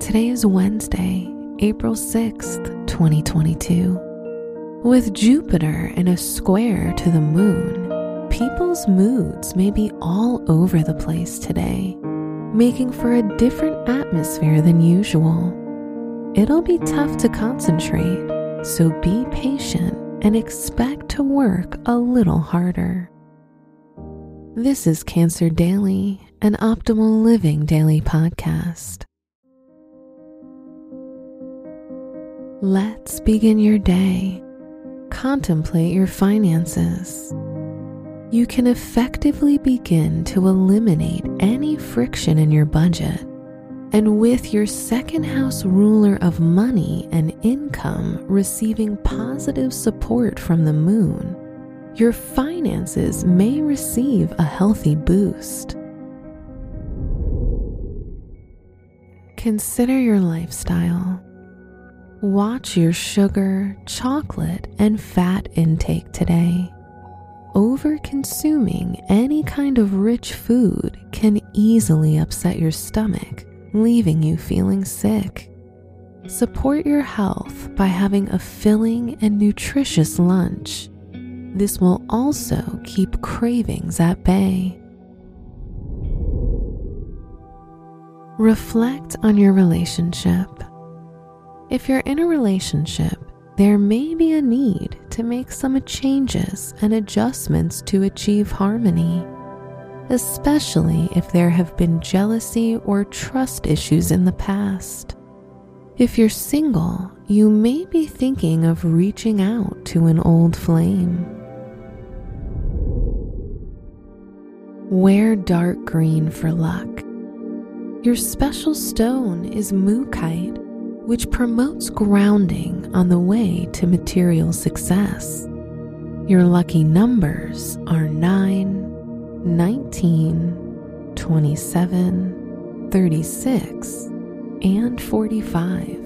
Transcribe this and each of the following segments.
Today is Wednesday, April 6th, 2022. With Jupiter in a square to the moon, people's moods may be all over the place today, making for a different atmosphere than usual. It'll be tough to concentrate, so be patient and expect to work a little harder. This is Cancer Daily, an Optimal Living Daily podcast. Let's begin your day. Contemplate your finances. You can effectively begin to eliminate any friction in your budget, and with your second house ruler of money and income receiving positive support from the moon, your finances may receive a healthy boost. Consider your lifestyle. Watch your sugar, chocolate, and fat intake today. Over-consuming any kind of rich food can easily upset your stomach, leaving you feeling sick. Support your health by having a filling and nutritious lunch. This will also keep cravings at bay. Reflect on your relationship. If you're in a relationship, there may be a need to make some changes and adjustments to achieve harmony, especially if there have been jealousy or trust issues in the past. If you're single, you may be thinking of reaching out to an old flame. Wear dark green for luck. Your special stone is Mookaite, which promotes grounding on the way to material success. Your lucky numbers are 9, 19, 27, 36, and 45.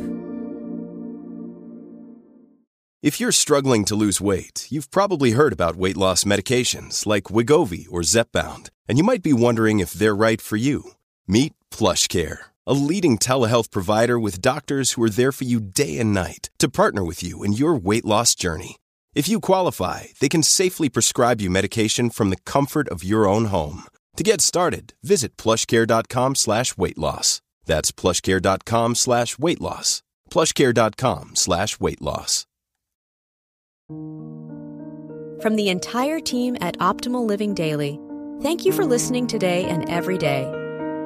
If you're struggling to lose weight, you've probably heard about weight loss medications like Wegovy or Zepbound, and you might be wondering if they're right for you. Meet PlushCare, a leading telehealth provider with doctors who are there for you day and night to partner with you in your weight loss journey. If you qualify, they can safely prescribe you medication from the comfort of your own home. To get started, visit plushcare.com/weightloss. That's plushcare.com/weightloss. plushcare.com/weightloss. From the entire team at Optimal Living Daily, thank you for listening today and every day.